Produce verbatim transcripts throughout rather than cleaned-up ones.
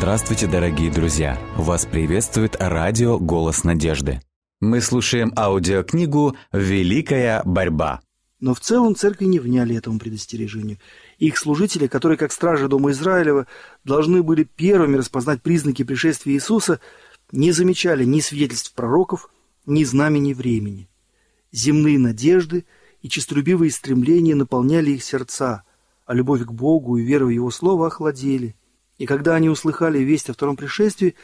Здравствуйте, дорогие друзья! Вас приветствует радио «Голос надежды». Мы слушаем аудиокнигу «Великая борьба». Но в целом церкви не вняли этому предостережению. Их служители, которые, как стражи Дома Израилева, должны были первыми распознать признаки пришествия Иисуса, не замечали ни свидетельств пророков, ни знамений времени. Земные надежды и честолюбивые стремления наполняли их сердца, а любовь к Богу и вера в Его Слово охладели. И когда они услыхали весть о Втором пришествии,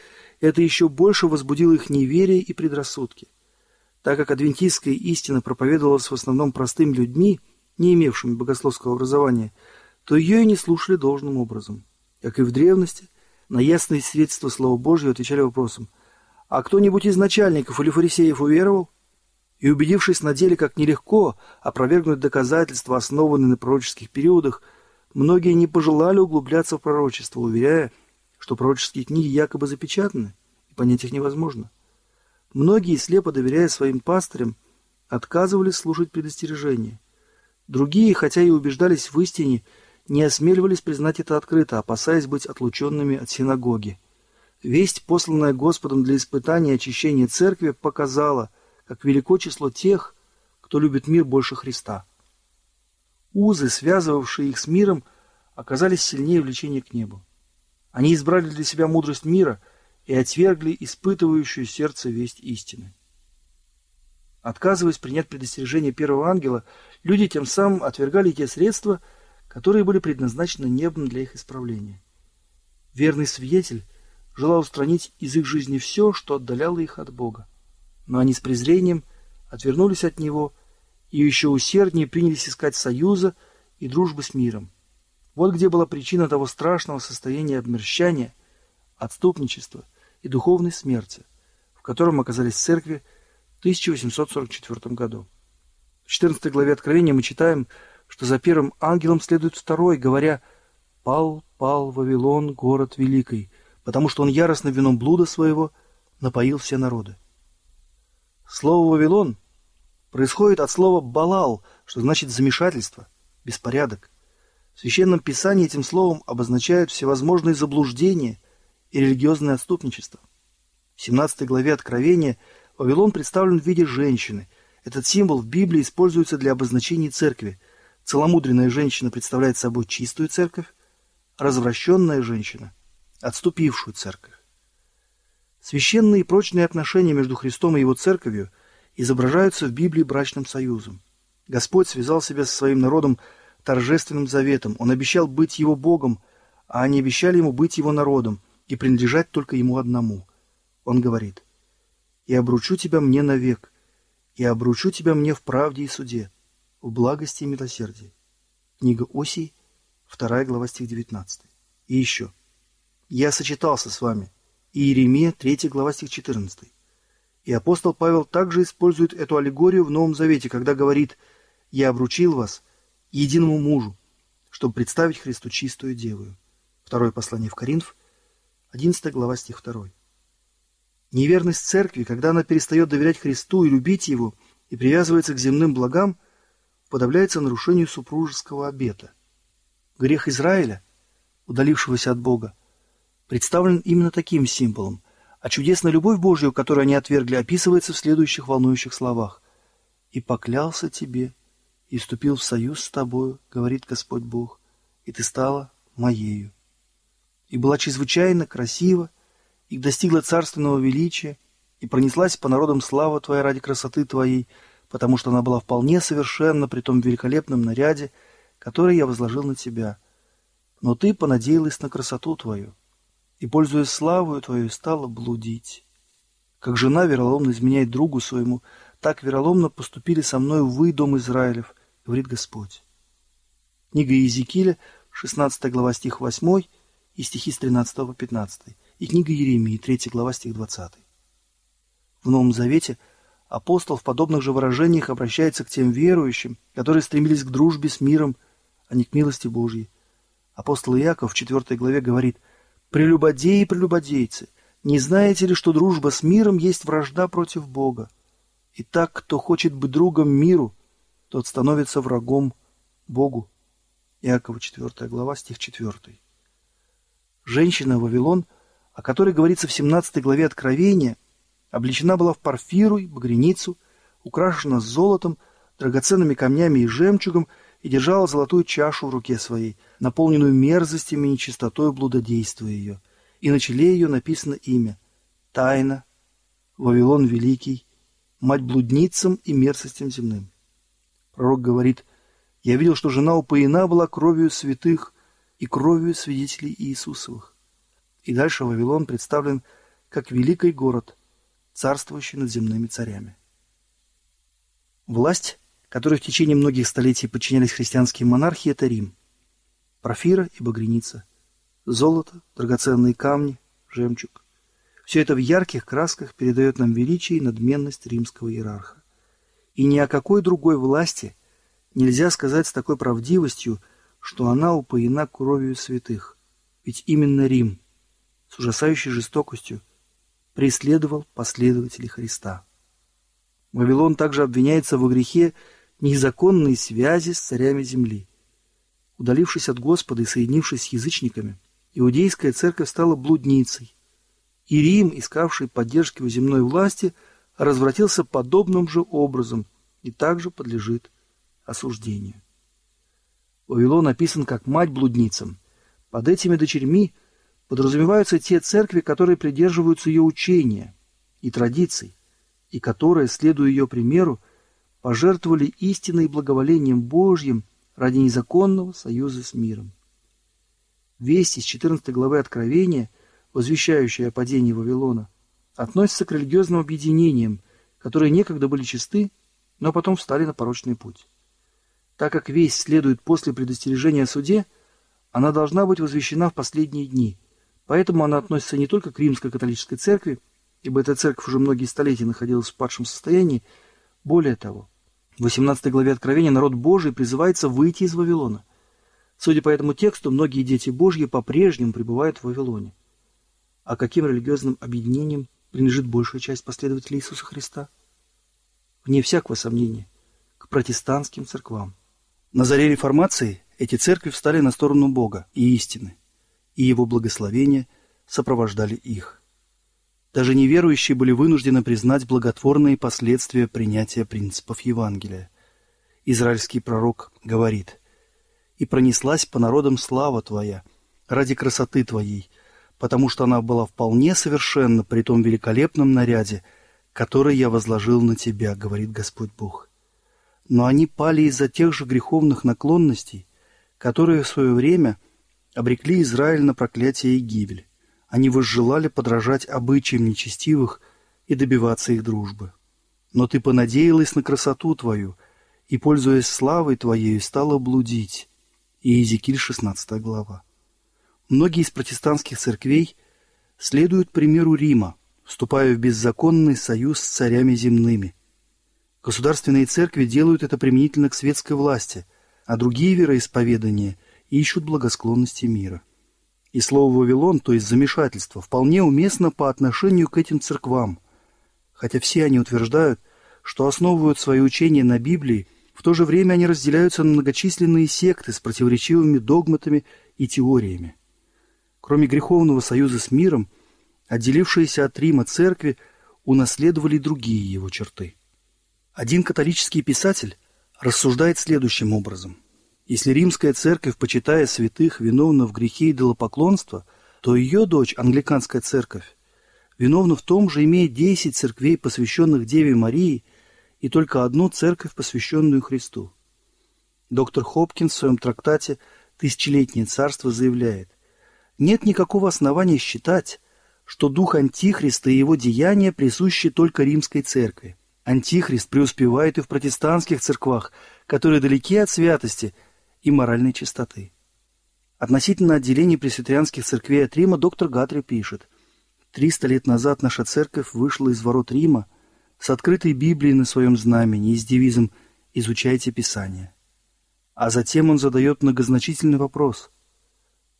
это еще больше возбудило их неверие и предрассудки. Так как адвентистская истина проповедовалась в основном простым людьми, не имевшими богословского образования, то ее и не слушали должным образом. Как и в древности, на ясные свидетельства Слова Божьего отвечали вопросом: «А кто-нибудь из начальников или фарисеев уверовал?» И, убедившись на деле, как нелегко опровергнуть доказательства, основанные на пророческих периодах, многие не пожелали углубляться в пророчество, уверяя, что пророческие книги якобы запечатаны, и понять их невозможно. Многие, слепо доверяя своим пастырям, отказывались слушать предостережения. Другие, хотя и убеждались в истине, не осмеливались признать это открыто, опасаясь быть отлученными от синагоги. Весть, посланная Господом для испытания и очищения церкви, показала, как велико число тех, кто любит мир больше Христа. Узы, связывавшие их с миром, оказались сильнее влечения к небу. Они избрали для себя мудрость мира и отвергли испытывающую сердце весть истины. Отказываясь принять предостережение первого ангела, люди тем самым отвергали те средства, которые были предназначены небом для их исправления. Верный свидетель желал устранить из их жизни все, что отдаляло их от Бога. Но они с презрением отвернулись от него и еще усерднее принялись искать союза и дружбы с миром. Вот где была причина того страшного состояния обмерщания, отступничества и духовной смерти, в котором оказались церкви в тысяча восемьсот сорок четвёртом году. В четырнадцатой главе Откровения мы читаем, что за первым ангелом следует второй, говоря: «Пал, пал Вавилон, город великий, потому что он яростно вином блуда своего напоил все народы». Слово «Вавилон» происходит от слова «балал», что значит «замешательство», «беспорядок». В Священном Писании этим словом обозначают всевозможные заблуждения и религиозное отступничество. В семнадцатой главе Откровения Вавилон представлен в виде женщины. Этот символ в Библии используется для обозначения церкви. Целомудренная женщина представляет собой чистую церковь, а развращенная женщина – отступившую церковь. Священные и прочные отношения между Христом и Его церковью изображаются в Библии брачным союзом. Господь связал себя со своим народом торжественным заветом. Он обещал быть Его Богом, а они обещали Ему быть Его народом и принадлежать только Ему одному. Он говорит: «И обручу тебя мне навек, и обручу тебя мне в правде и суде, в благости и милосердии». Книга Осии, вторая глава, стих девятнадцатый. И еще: «Я сочетался с вами». Иеремия, третья глава, стих четырнадцатый. И апостол Павел также использует эту аллегорию в Новом Завете, когда говорит: «Я обручил вас единому мужу, чтобы представить Христу чистую деву». Второе послание в Коринф, одиннадцатая глава, стих второй. Неверность церкви, когда она перестает доверять Христу и любить Его, и привязывается к земным благам, подавляется нарушению супружеского обета. Грех Израиля, удалившегося от Бога, представлен именно таким символом, а чудесная любовь Божью, которую они отвергли, описывается в следующих волнующих словах: «И поклялся тебе, и вступил в союз с тобою, говорит Господь Бог, и ты стала моею. И была чрезвычайно красива, и достигла царственного величия, и пронеслась по народам слава твоя ради красоты твоей, потому что она была вполне совершенна при том великолепном наряде, который я возложил на тебя. Но ты понадеялась на красоту твою, и, пользуясь славою твою, стала блудить. Как жена вероломно изменяет другу своему, так вероломно поступили со мною вы, дом Израилев, говорит Господь». Книга Иезекииля, шестнадцатая глава, стих восьмой и стихи с тринадцатого по пятнадцатый, и книга Иеремии, третья глава, стих двадцатый. В Новом Завете апостол в подобных же выражениях обращается к тем верующим, которые стремились к дружбе с миром, а не к милости Божьей. Апостол Иаков в четвёртой главе говорит: «Прелюбодеи и прелюбодейцы, не знаете ли, что дружба с миром есть вражда против Бога? Итак, кто хочет быть другом миру, тот становится врагом Богу». Иакова четвёртая глава, стих четвёртый. Женщина Вавилон о которой говорится в семнадцатой главе Откровения, облечена была в порфиру и багряницу, украшена золотом, драгоценными камнями и жемчугом, и держала золотую чашу в руке своей, наполненную мерзостями и нечистотой блудодействия ее. И на челе ее написано имя – Тайна, Вавилон Великий, мать блудницам и мерзостям земным. Пророк говорит: «Я видел, что жена упоена была кровью святых и кровью свидетелей Иисусовых». И дальше Вавилон представлен как великий город, царствующий над земными царями. Власть, которой в течение многих столетий подчинялись христианские монархии, — это Рим. Порфира и багряница, золото, драгоценные камни, жемчуг. Все это в ярких красках передает нам величие и надменность римского иерарха. И ни о какой другой власти нельзя сказать с такой правдивостью, что она упоена кровью святых. Ведь именно Рим с ужасающей жестокостью преследовал последователей Христа. Вавилон также обвиняется во грехе незаконной связи с царями земли. Удалившись от Господа и соединившись с язычниками, иудейская церковь стала блудницей, и Рим, искавший поддержки у земной власти, развратился подобным же образом и также подлежит осуждению. Вавилон описан как мать блудницам. Под этими дочерьми подразумеваются те церкви, которые придерживаются ее учения и традиций, и которые, следуя ее примеру, пожертвовали истиной и благоволением Божьим ради незаконного союза с миром. Весть из четырнадцатой главы Откровения, возвещающая о падении Вавилона, относится к религиозным объединениям, которые некогда были чисты, но потом встали на порочный путь. Так как весть следует после предостережения о суде, она должна быть возвещена в последние дни, поэтому она относится не только к Римско-католической церкви, ибо эта церковь уже многие столетия находилась в падшем состоянии. Более того, в восемнадцатой главе Откровения народ Божий призывается выйти из Вавилона. Судя по этому тексту, многие дети Божьи по-прежнему пребывают в Вавилоне. А каким религиозным объединениям принадлежит большая часть последователей Иисуса Христа? Вне всякого сомнения, к протестантским церквам. На заре реформации эти церкви встали на сторону Бога и истины, и Его благословения сопровождали их. Даже неверующие были вынуждены признать благотворные последствия принятия принципов Евангелия. Израильский пророк говорит: «И пронеслась по народам слава Твоя ради красоты Твоей, потому что она была вполне совершенна при том великолепном наряде, который я возложил на Тебя, говорит Господь Бог». Но они пали из-за тех же греховных наклонностей, которые в свое время обрекли Израиль на проклятие и гибель. Они возжелали подражать обычаям нечестивых и добиваться их дружбы. Но ты понадеялась на красоту твою, и, пользуясь славой твоей, стала блудить. Иезекииль, шестнадцатая глава. Многие из протестантских церквей следуют примеру Рима, вступая в беззаконный союз с царями земными. Государственные церкви делают это применительно к светской власти, а другие вероисповедания ищут благосклонности мира. И слово «Вавилон», то есть «замешательство», вполне уместно по отношению к этим церквам, хотя все они утверждают, что основывают свои учения на Библии, в то же время они разделяются на многочисленные секты с противоречивыми догматами и теориями. Кроме греховного союза с миром, отделившиеся от Рима церкви унаследовали другие его черты. Один католический писатель рассуждает следующим образом: если римская церковь, почитая святых, виновна в грехе идолопоклонства, то ее дочь, англиканская церковь, виновна в том же, имея десять церквей, посвященных Деве Марии, и только одну церковь, посвященную Христу. Доктор Хопкинс в своем трактате «Тысячелетнее царство» заявляет: нет никакого основания считать, что дух Антихриста и его деяния присущи только римской церкви. Антихрист преуспевает и в протестантских церквах, которые далеки от святости и моральной чистоты. Относительно отделения пресвитерианских церквей от Рима доктор Гатри пишет: «Триста лет назад наша церковь вышла из ворот Рима с открытой Библией на своем знамени и с девизом «Изучайте Писание». А затем он задает многозначительный вопрос: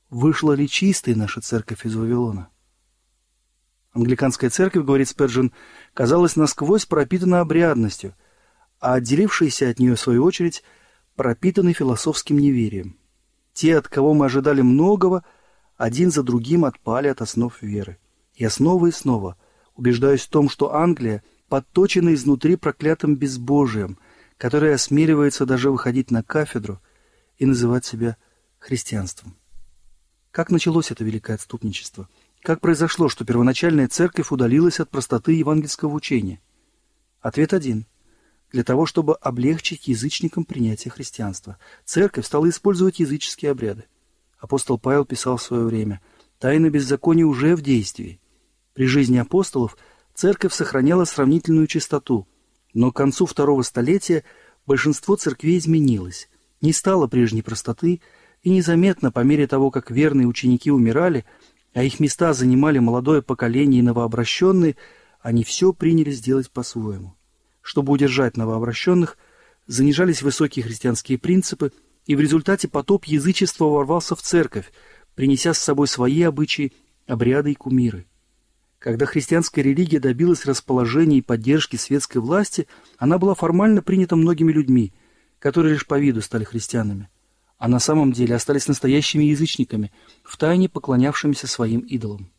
«Вышла ли чистой наша церковь из Вавилона?» Англиканская церковь, говорит Сперджин, казалась насквозь пропитана обрядностью, а отделившиеся от нее, в свою очередь, пропитаны философским неверием. Те, от кого мы ожидали многого, один за другим отпали от основ веры. Я снова и снова убеждаюсь в том, что Англия подточена изнутри проклятым безбожием, которое осмеливается даже выходить на кафедру и называть себя христианством. Как началось это великое отступничество? Как произошло, что первоначальная церковь удалилась от простоты евангельского учения? Ответ один. Для того, чтобы облегчить язычникам принятие христианства, церковь стала использовать языческие обряды. Апостол Павел писал в свое время: «Тайна беззакония уже в действии». При жизни апостолов церковь сохраняла сравнительную чистоту, но к концу второго столетия большинство церквей изменилось, не стало прежней простоты, и незаметно, по мере того, как верные ученики умирали, а их места занимали молодое поколение и новообращенные, они все принялись делать по-своему. Чтобы удержать новообращенных, занижались высокие христианские принципы, и в результате потоп язычества ворвался в церковь, принеся с собой свои обычаи, обряды и кумиры. Когда христианская религия добилась расположения и поддержки светской власти, она была формально принята многими людьми, которые лишь по виду стали христианами, а на самом деле остались настоящими язычниками, втайне поклонявшимися своим идолам.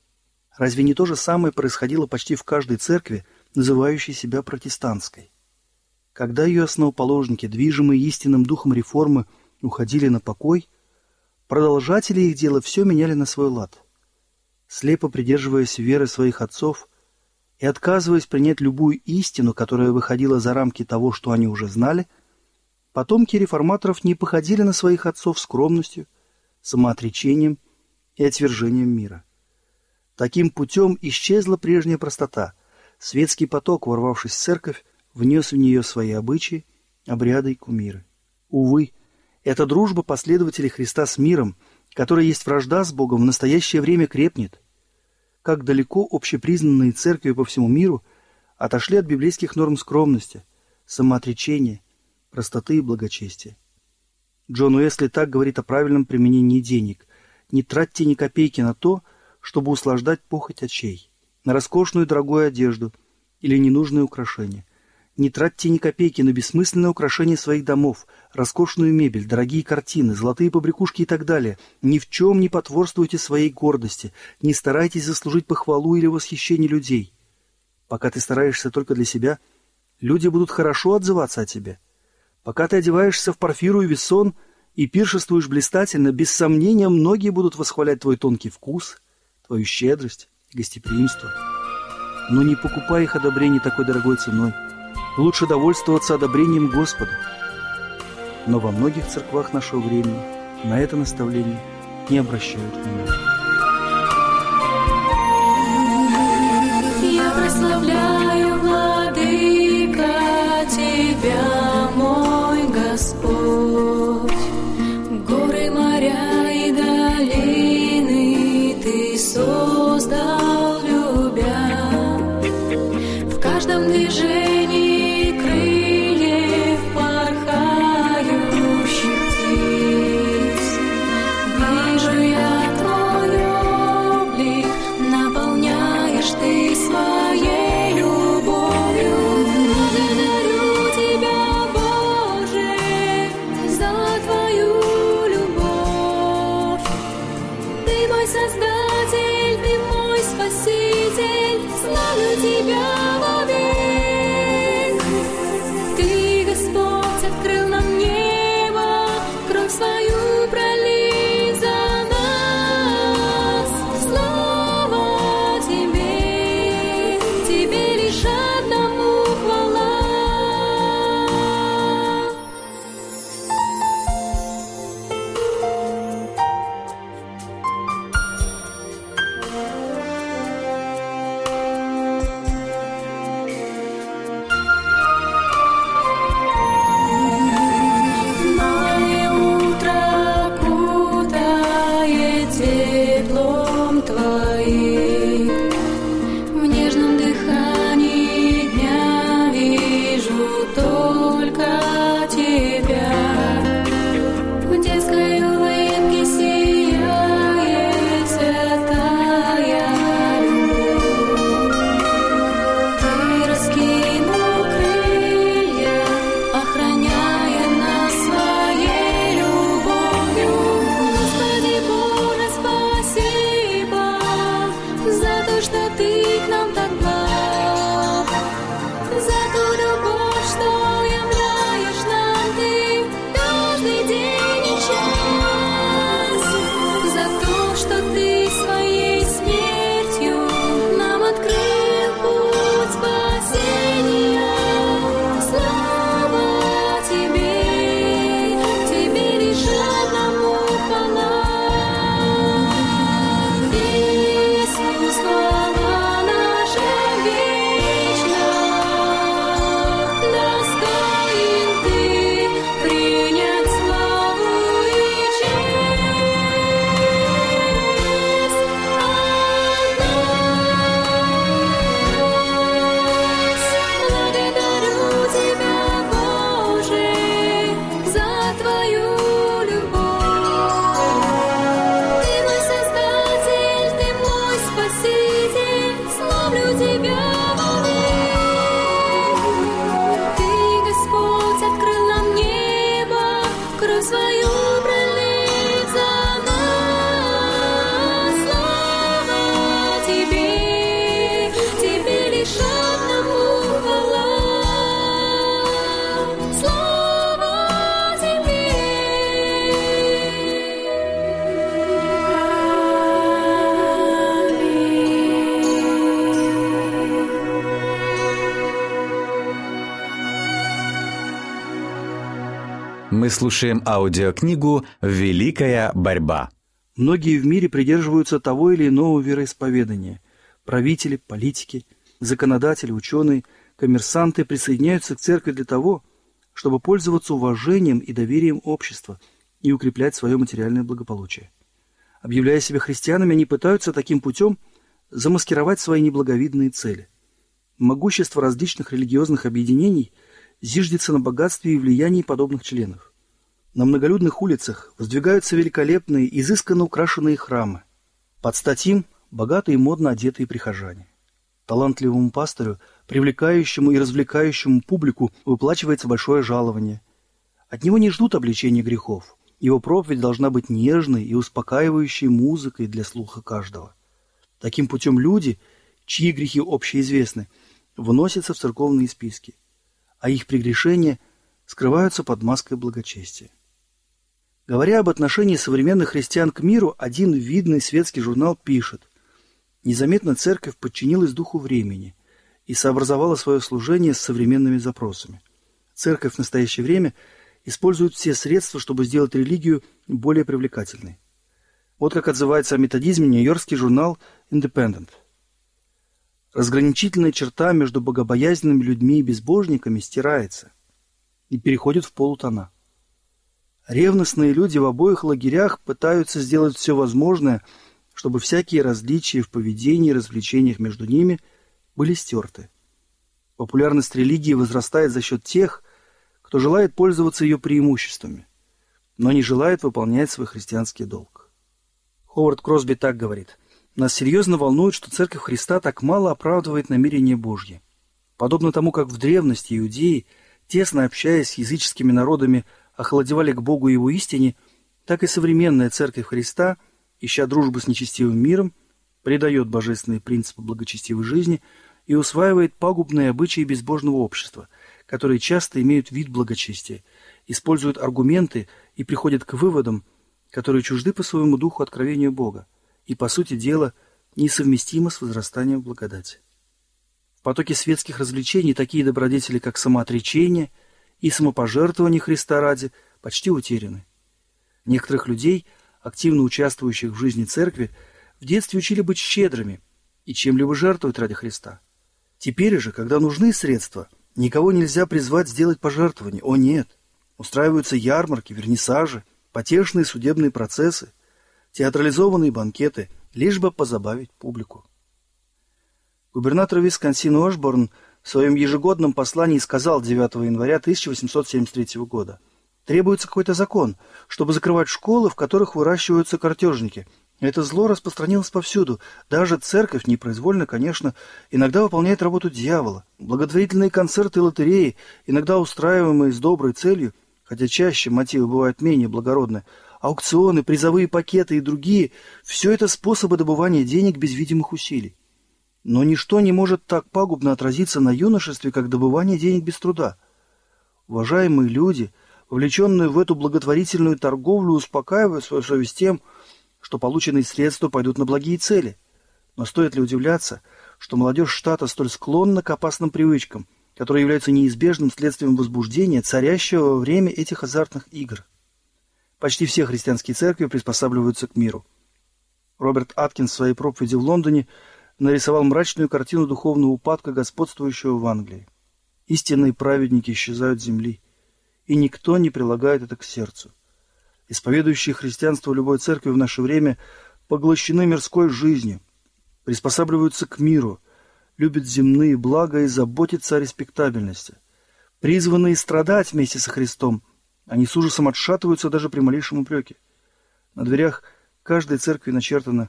Разве не то же самое происходило почти в каждой церкви, называющей себя протестантской? Когда ее основоположники, движимые истинным духом реформы, уходили на покой, продолжатели их дела все меняли на свой лад. Слепо придерживаясь веры своих отцов и отказываясь принять любую истину, которая выходила за рамки того, что они уже знали, потомки реформаторов не походили на своих отцов скромностью, самоотречением и отвержением мира. Таким путем исчезла прежняя простота. Светский поток, ворвавшись в церковь, внес в нее свои обычаи, обряды и кумиры. Увы, эта дружба последователей Христа с миром, которая есть вражда с Богом, в настоящее время крепнет. Как далеко общепризнанные церкви по всему миру отошли от библейских норм скромности, самоотречения, простоты и благочестия. Джон Уэсли так говорит о правильном применении денег: «Не тратьте ни копейки на то, чтобы услаждать похоть очей, на роскошную и дорогую одежду или ненужные украшения. Не тратьте ни копейки на бессмысленное украшение своих домов, роскошную мебель, дорогие картины, золотые побрякушки и так далее. Ни в чем не потворствуйте своей гордости, не старайтесь заслужить похвалу или восхищение людей. Пока ты стараешься только для себя, люди будут хорошо отзываться о тебе. Пока ты одеваешься в парфиру и весон и пиршествуешь блистательно, без сомнения многие будут восхвалять твой тонкий вкус, твою щедрость, гостеприимство. Но не покупай их одобрение такой дорогой ценой. Лучше довольствоваться одобрением Господа». Но во многих церквах нашего времени на это наставление не обращают внимания. Я прославляю, Владыка, Тебя, мой Господь. Горы, моря и долины Ты создал, любя. В каждом движении Твою Мы слушаем аудиокнигу «Великая борьба». Многие в мире придерживаются того или иного вероисповедания. Правители, политики, законодатели, ученые, коммерсанты присоединяются к церкви для того, чтобы пользоваться уважением и доверием общества и укреплять свое материальное благополучие. Объявляя себя христианами, они пытаются таким путем замаскировать свои неблаговидные цели. Могущество различных религиозных объединений зиждется на богатстве и влиянии подобных членов. На многолюдных улицах воздвигаются великолепные, изысканно украшенные храмы. Под стать им богатые и модно одетые прихожане. Талантливому пастырю, привлекающему и развлекающему публику, выплачивается большое жалование. От него не ждут обличения грехов. Его проповедь должна быть нежной и успокаивающей музыкой для слуха каждого. Таким путем люди, чьи грехи общеизвестны, вносятся в церковные списки, а их прегрешения скрываются под маской благочестия. Говоря об отношении современных христиан к миру, один видный светский журнал пишет: «Незаметно церковь подчинилась духу времени и сообразовала свое служение с современными запросами. Церковь в настоящее время использует все средства, чтобы сделать религию более привлекательной». Вот как отзывается о методизме нью-йоркский журнал Independent. Разграничительная черта между богобоязненными людьми и безбожниками стирается и переходит в полутона. Ревностные люди в обоих лагерях пытаются сделать все возможное, чтобы всякие различия в поведении и развлечениях между ними были стерты. Популярность религии возрастает за счет тех, кто желает пользоваться ее преимуществами, но не желает выполнять свой христианский долг. Ховард Кросби так говорит: «Нас серьезно волнует, что Церковь Христа так мало оправдывает намерения Божьи. Подобно тому, как в древности иудеи, тесно общаясь с языческими народами, охладевали к Богу и Его истине, так и современная Церковь Христа, ища дружбы с нечестивым миром, предает божественные принципы благочестивой жизни и усваивает пагубные обычаи безбожного общества, которые часто имеют вид благочестия, используют аргументы и приходят к выводам, которые чужды по своему духу откровению Бога и, по сути дела, несовместимы с возрастанием благодати. В потоке светских развлечений такие добродетели, как самоотречение и самопожертвование Христа ради, почти утеряны. Некоторых людей, активно участвующих в жизни церкви, в детстве учили быть щедрыми и чем-либо жертвовать ради Христа. Теперь же, когда нужны средства, никого нельзя призвать сделать пожертвование. О нет! Устраиваются ярмарки, вернисажи, потешные судебные процессы, театрализованные банкеты, лишь бы позабавить публику. Губернатор Висконсина Ошборн в своем ежегодном послании сказал девятого января тысяча восемьсот семьдесят третьего года: «Требуется какой-то закон, чтобы закрывать школы, в которых выращиваются картежники. Это зло распространилось повсюду. Даже церковь непроизвольно, конечно, иногда выполняет работу дьявола. Благотворительные концерты и лотереи, иногда устраиваемые с доброй целью, хотя чаще мотивы бывают менее благородны, аукционы, призовые пакеты и другие – все это способы добывания денег без видимых усилий. Но ничто не может так пагубно отразиться на юношестве, как добывание денег без труда. Уважаемые люди, вовлеченные в эту благотворительную торговлю, успокаивают свою совесть тем, что полученные средства пойдут на благие цели. Но стоит ли удивляться, что молодежь штата столь склонна к опасным привычкам, которые являются неизбежным следствием возбуждения, царящего во время этих азартных игр? Почти все христианские церкви приспосабливаются к миру». Роберт Аткинс в своей проповеди в Лондоне нарисовал мрачную картину духовного упадка, господствующего в Англии. Истинные праведники исчезают с земли, и никто не прилагает это к сердцу. Исповедующие христианство любой церкви в наше время поглощены мирской жизнью, приспосабливаются к миру, любят земные блага и заботятся о респектабельности. Призванные страдать вместе со Христом, они с ужасом отшатываются даже при малейшем упреке. На дверях каждой церкви начертано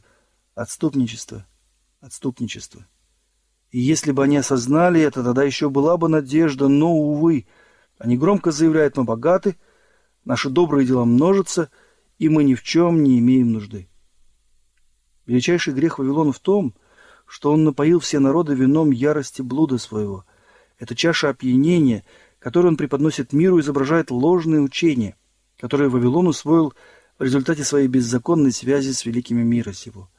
«отступничество, отступничество». И если бы они осознали это, тогда еще была бы надежда, но, увы, они громко заявляют: «Мы богаты, наши добрые дела множатся, и мы ни в чем не имеем нужды». Величайший грех Вавилона в том, что он напоил все народы вином ярости блуда своего. Это чаша опьянения, которую он преподносит миру, изображает ложные учения, которые Вавилон усвоил в результате своей беззаконной связи с великими мира сего.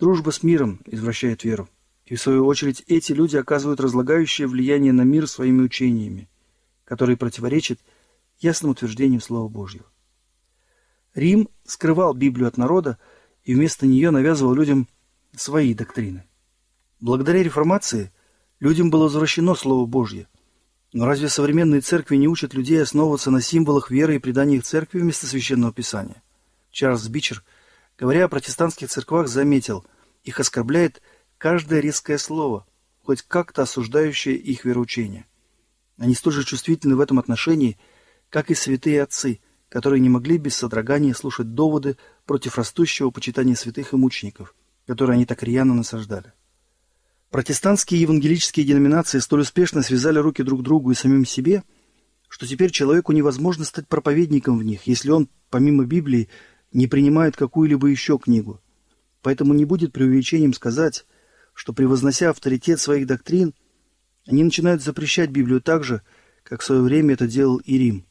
Дружба с миром извращает веру, и, в свою очередь, эти люди оказывают разлагающее влияние на мир своими учениями, которые противоречат ясным утверждением Слова Божьего. Рим скрывал Библию от народа и вместо нее навязывал людям свои доктрины. Благодаря реформации людям было возвращено Слово Божье. Но разве современные церкви не учат людей основываться на символах веры и преданиях церкви вместо Священного Писания? Чарльз Бичер, говоря о протестантских церквах, заметил, их оскорбляет каждое резкое слово, хоть как-то осуждающее их вероучение. Они столь же чувствительны в этом отношении, как и святые отцы, которые не могли без содрогания слушать доводы против растущего почитания святых и мучеников, которые они так рьяно насаждали. Протестантские и евангелические деноминации столь успешно связали руки друг другу и самим себе, что теперь человеку невозможно стать проповедником в них, если он, помимо Библии, не принимает какую-либо еще книгу. Поэтому не будет преувеличением сказать, что, превознося авторитет своих доктрин, они начинают запрещать Библию так же, как в свое время это делал и Рим,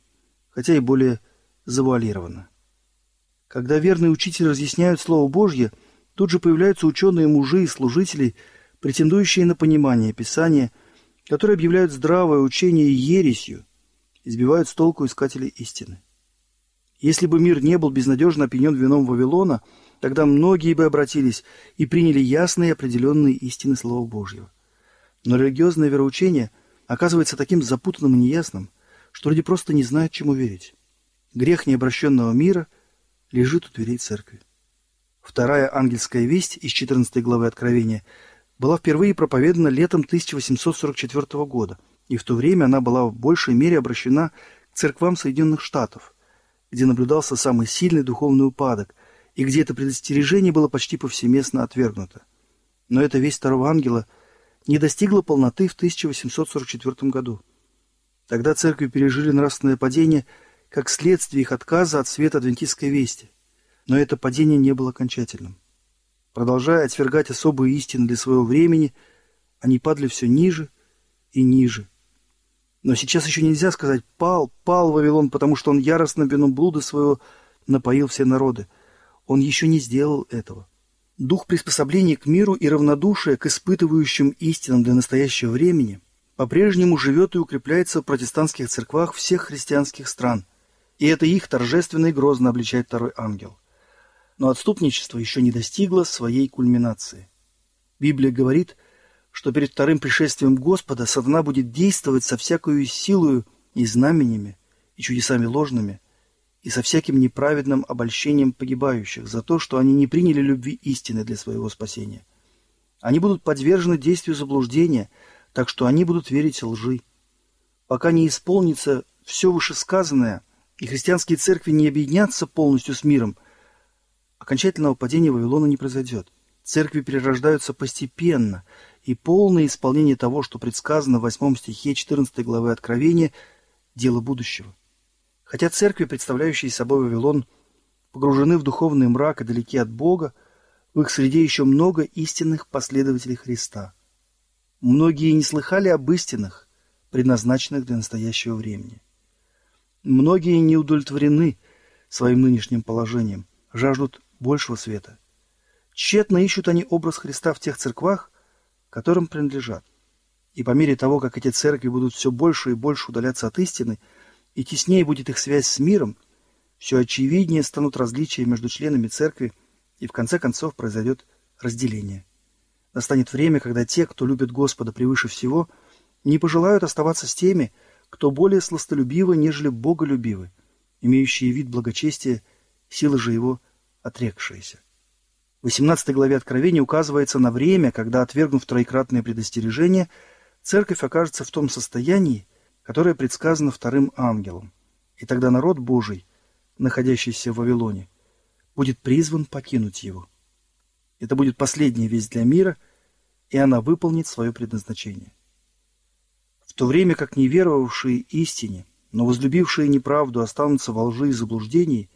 хотя и более завуалированно. Когда верные учители разъясняют Слово Божье, тут же появляются ученые мужи и служители, претендующие на понимание Писания, которые объявляют здравое учение ересью и сбивают с толку искателей истины. Если бы мир не был безнадежно опьянен вином Вавилона, тогда многие бы обратились и приняли ясные и определенные истины Слова Божьего. Но религиозное вероучение оказывается таким запутанным и неясным, что люди просто не знают, чему верить. Грех необращенного мира лежит у дверей церкви. Вторая ангельская весть из четырнадцатой главы Откровения была впервые проповедана летом тысяча восемьсот сорок четвёртого года, и в то время она была в большей мере обращена к церквам Соединенных Штатов, где наблюдался самый сильный духовный упадок, и где это предостережение было почти повсеместно отвергнуто. Но эта весть второго ангела не достигла полноты в тысяча восемьсот сорок четвёртом году. Тогда церкви пережили нравственное падение как следствие их отказа от света адвентистской вести. Но это падение не было окончательным. Продолжая отвергать особые истины для своего времени, они падали все ниже и ниже. Но сейчас еще нельзя сказать «пал, пал Вавилон», потому что он яростно вином блуда своего напоил все народы. Он еще не сделал этого. Дух приспособления к миру и равнодушия к испытывающим истинам для настоящего времени по-прежнему живет и укрепляется в протестантских церквах всех христианских стран, и это их торжественно и грозно обличает второй ангел. Но отступничество еще не достигло своей кульминации. Библия говорит, что перед вторым пришествием Господа сатана будет действовать со всякою силою и знамениями, и чудесами ложными, и со всяким неправедным обольщением погибающих за то, что они не приняли любви истины для своего спасения. Они будут подвержены действию заблуждения, так что они будут верить лжи. Пока не исполнится все вышесказанное, и христианские церкви не объединятся полностью с миром, окончательного падения Вавилона не произойдет. Церкви перерождаются постепенно, и полное исполнение того, что предсказано в восьмом стихе четырнадцатой главы Откровения, – дело будущего. Хотя церкви, представляющие собой Вавилон, погружены в духовный мрак и далеки от Бога, в их среде еще много истинных последователей Христа. Многие не слыхали об истинах, предназначенных для настоящего времени. Многие не удовлетворены своим нынешним положением, жаждут большего света. Тщетно ищут они образ Христа в тех церквах, которым принадлежат. И по мере того, как эти церкви будут все больше и больше удаляться от истины, и теснее будет их связь с миром, все очевиднее станут различия между членами церкви, и в конце концов произойдет разделение. Настанет время, когда те, кто любит Господа превыше всего, не пожелают оставаться с теми, кто более сластолюбивы, нежели боголюбивы, имеющие вид благочестия, силы же его отрекшиеся. В восемнадцатой главе Откровения указывается на время, когда, отвергнув троекратное предостережение, церковь окажется в том состоянии, которое предсказано вторым ангелом. И тогда народ Божий, находящийся в Вавилоне, будет призван покинуть его. Это будет последняя весть для мира, и она выполнит свое предназначение. В то время как неверовавшие истине, но возлюбившие неправду останутся во лжи и заблуждении,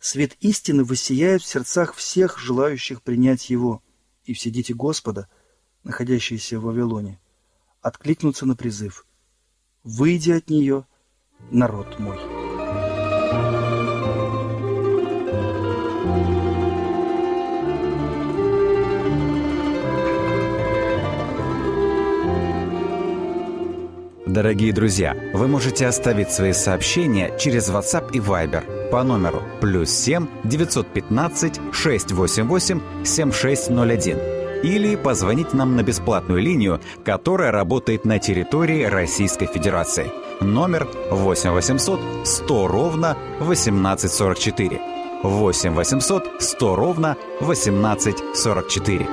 свет истины воссияет в сердцах всех желающих принять его, и все дети Господа, находящиеся в Вавилоне, откликнутся на призыв: «Выйди от нее, народ мой». Дорогие друзья, вы можете оставить свои сообщения через WhatsApp и Viber по номеру плюс семь девятьсот пятнадцать шестьсот восемьдесят восемь семьдесят шесть ноль один или позвонить нам на бесплатную линию, которая работает на территории Российской Федерации. Номер восемь восемьсот сто ровно восемнадцать сорок четыре. восемь восемьсот сто ровно восемнадцать сорок четыре.